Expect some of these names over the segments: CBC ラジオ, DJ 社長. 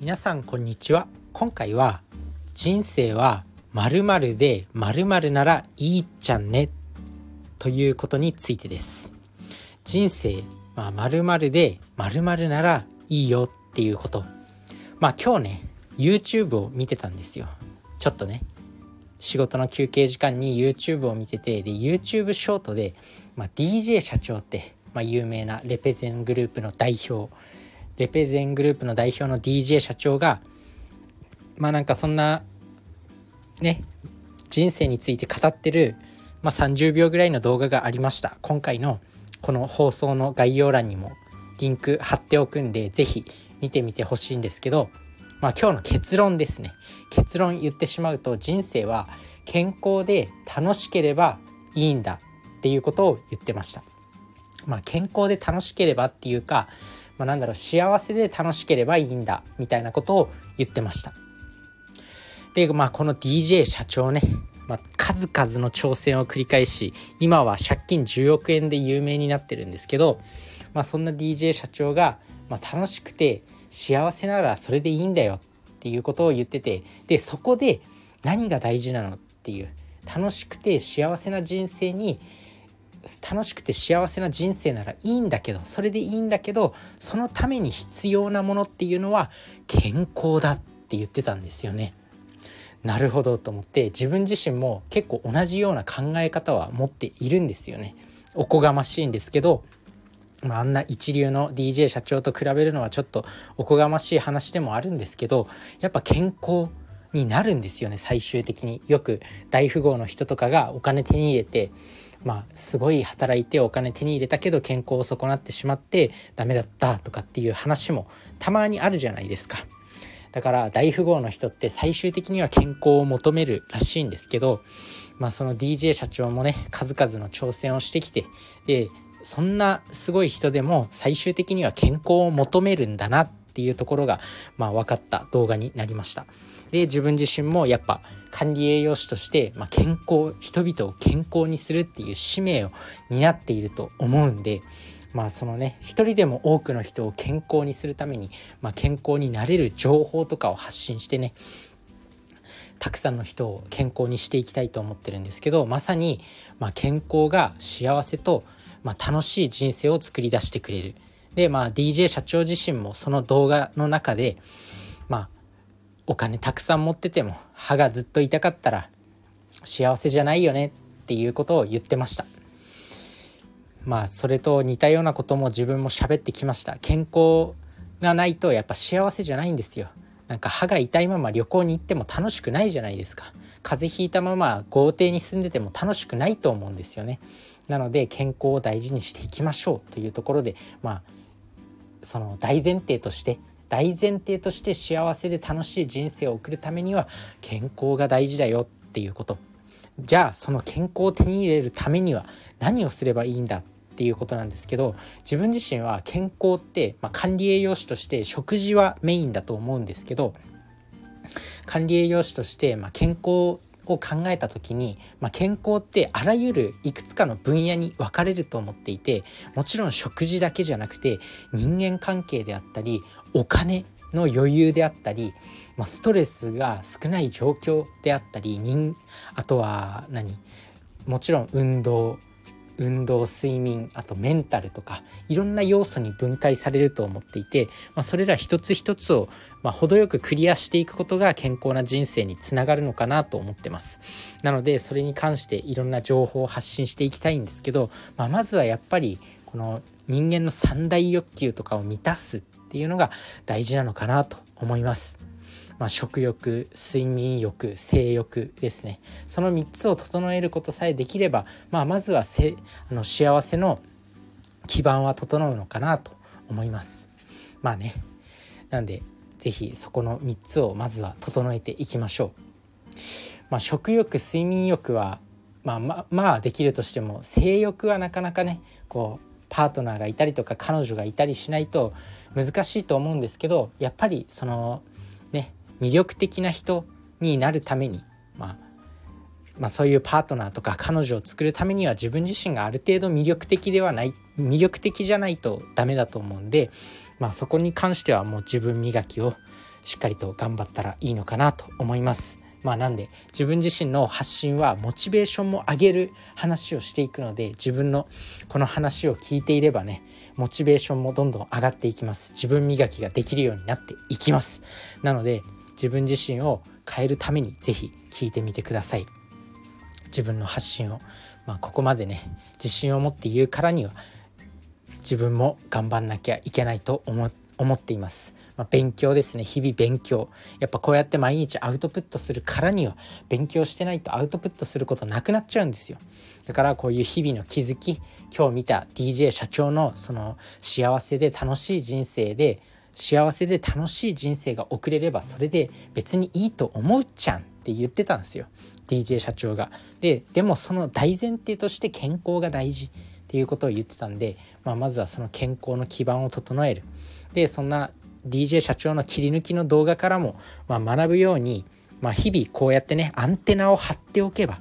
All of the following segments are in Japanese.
皆さんこんにちは。今回は人生は〇〇で〇〇ならいいじゃんねということについてです。人生〇〇で〇〇ならいいよっていうこと、今日ね YouTube を見てたんですよ。ちょっとね仕事の休憩時間に YouTube を見てて、で YouTube ショートで、DJ 社長って、有名なレペゼングループの代表の DJ 社長がそんなね人生について語ってる、30秒ぐらいの動画がありました。今回のこの放送の概要欄にもリンク貼っておくんで、ぜひ見てみてほしいんですけど、今日の結論ですね。結論言ってしまうと、人生は健康で楽しければいいんだっていうことを言ってました。健康で楽しければっていうか、幸せで楽しければいいんだみたいなことを言ってました。で、この DJ 社長ね、数々の挑戦を繰り返し、今は借金10億円で有名になってるんですけど、そんな DJ 社長が、楽しくて幸せならそれでいいんだよっていうことを言ってて、でそこで何が大事なのっていう、楽しくて幸せな人生に、楽しくて幸せな人生ならいいんだけど、それでいいんだけど、そのために必要なものっていうのは健康だって言ってたんですよね。なるほどと思って、自分自身も結構同じような考え方は持っているんですよね。おこがましいんですけど、あんな一流の DJ 社長と比べるのはちょっとおこがましい話でもあるんですけど、やっぱ健康になるんですよね。最終的によく大富豪の人とかがお金手に入れて、すごい働いてお金手に入れたけど健康を損なってしまってダメだったとかっていう話もたまにあるじゃないですか。だから大富豪の人って最終的には健康を求めるらしいんですけど、その DJ 社長もね数々の挑戦をしてきて、でそんなすごい人でも最終的には健康を求めるんだなっていうところが、分かった動画になりました。で自分自身もやっぱ管理栄養士として、健康、人々を健康にするっていう使命を担っていると思うんで、そのね一人でも多くの人を健康にするために、健康になれる情報とかを発信してね、たくさんの人を健康にしていきたいと思ってるんですけど、まさに、健康が幸せと、楽しい人生を作り出してくれる。で、DJ 社長自身もその動画の中で、お金たくさん持ってても歯がずっと痛かったら幸せじゃないよねっていうことを言ってました。それと似たようなことも自分も喋ってきました。健康がないとやっぱ幸せじゃないんですよ。歯が痛いまま旅行に行っても楽しくないじゃないですか。風邪ひいたまま豪邸に住んでても楽しくないと思うんですよね。なので健康を大事にしていきましょうというところで、その大前提として幸せで楽しい人生を送るためには健康が大事だよっていうこと。じゃあその健康を手に入れるためには何をすればいいんだっていうことなんですけど、自分自身は健康って、管理栄養士として食事はメインだと思うんですけど、管理栄養士として、健康を考えた時に、健康ってあらゆるいくつかの分野に分かれると思っていて、もちろん食事だけじゃなくて人間関係であったり、お金の余裕であったり、ストレスが少ない状況であったり、あとはもちろん運動、睡眠、あとメンタルとかいろんな要素に分解されると思っていて、それら一つ一つを、程よくクリアしていくことが健康な人生につながるのかなと思ってます。なのでそれに関していろんな情報を発信していきたいんですけど、まずはやっぱりこの人間の三大欲求とかを満たすっていうのが大事なのかなと思います。食欲、睡眠欲、性欲ですね。その3つを整えることさえできれば、まずは幸せの基盤は整うのかなと思います。なんでぜひそこの3つをまずは整えていきましょう。食欲、睡眠欲はできるとしても、性欲はなかなかねパートナーがいたりとか彼女がいたりしないと難しいと思うんですけど、やっぱりそのね魅力的な人になるために、そういうパートナーとか彼女を作るためには自分自身がある程度魅力的じゃないとダメだと思うんで、そこに関してはもう自分磨きをしっかりと頑張ったらいいのかなと思います。なんで自分自身の発信はモチベーションも上げる話をしていくので、自分のこの話を聞いていればね、モチベーションもどんどん上がっていきます。自分磨きができるようになっていきます。なので自分自身を変えるためにぜひ聞いてみてください。自分の発信を、ここまでね自信を持って言うからには自分も頑張んなきゃいけないと思っています。勉強ですね。日々勉強。やっぱこうやって毎日アウトプットするからには、勉強してないとアウトプットすることなくなっちゃうんですよ。だからこういう日々の気づき、今日見た DJ 社長のその幸せで楽しい人生が送れればそれで別にいいと思うじゃんって言ってたんですよ、 DJ 社長が。でもその大前提として健康が大事っていうことを言ってたんで、まずはその健康の基盤を整える。でそんな DJ 社長の切り抜きの動画からも、学ぶように、日々こうやってねアンテナを張っておけば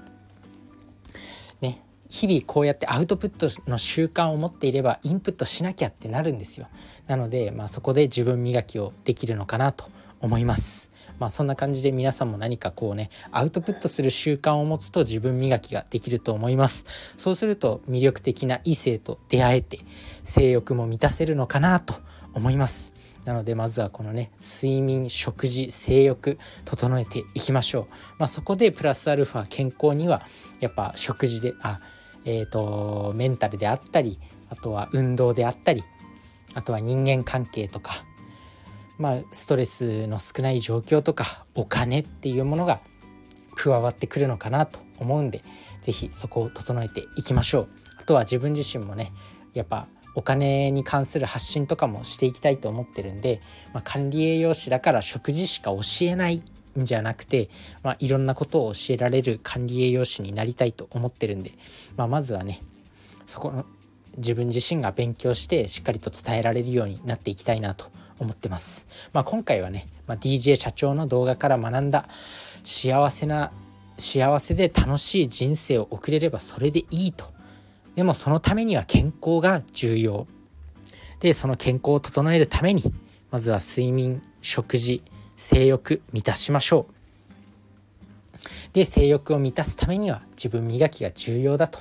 ね、日々こうやってアウトプットの習慣を持っていればインプットしなきゃってなるんですよ。なので、そこで自分磨きをできるのかなと思います。そんな感じで皆さんも何かこうねアウトプットする習慣を持つと自分磨きができると思います。そうすると魅力的な異性と出会えて性欲も満たせるのかなと思います。なのでまずはこのね睡眠、食事、性欲整えていきましょう。そこでプラスアルファ健康にはやっぱ食事でメンタルであったり、あとは運動であったり、あとは人間関係とか、ストレスの少ない状況とかお金っていうものが加わってくるのかなと思うんで、ぜひそこを整えていきましょう。あとは自分自身もねやっぱお金に関する発信とかもしていきたいと思ってるんで、管理栄養士だから食事しか教えないんじゃなくて、いろんなことを教えられる管理栄養士になりたいと思ってるんで、まずはねそこの自分自身が勉強してしっかりと伝えられるようになっていきたいなと思ってます。今回はね、DJ 社長の動画から学んだ幸せで楽しい人生を送れればそれでいいと。でもそのためには健康が重要で、その健康を整えるためにまずは睡眠、食事、性欲満たしましょう。で性欲を満たすためには自分磨きが重要だと。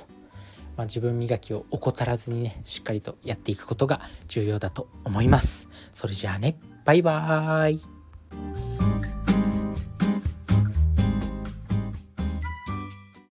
自分磨きを怠らずにねしっかりとやっていくことが重要だと思います。それじゃあね、バイバーイ。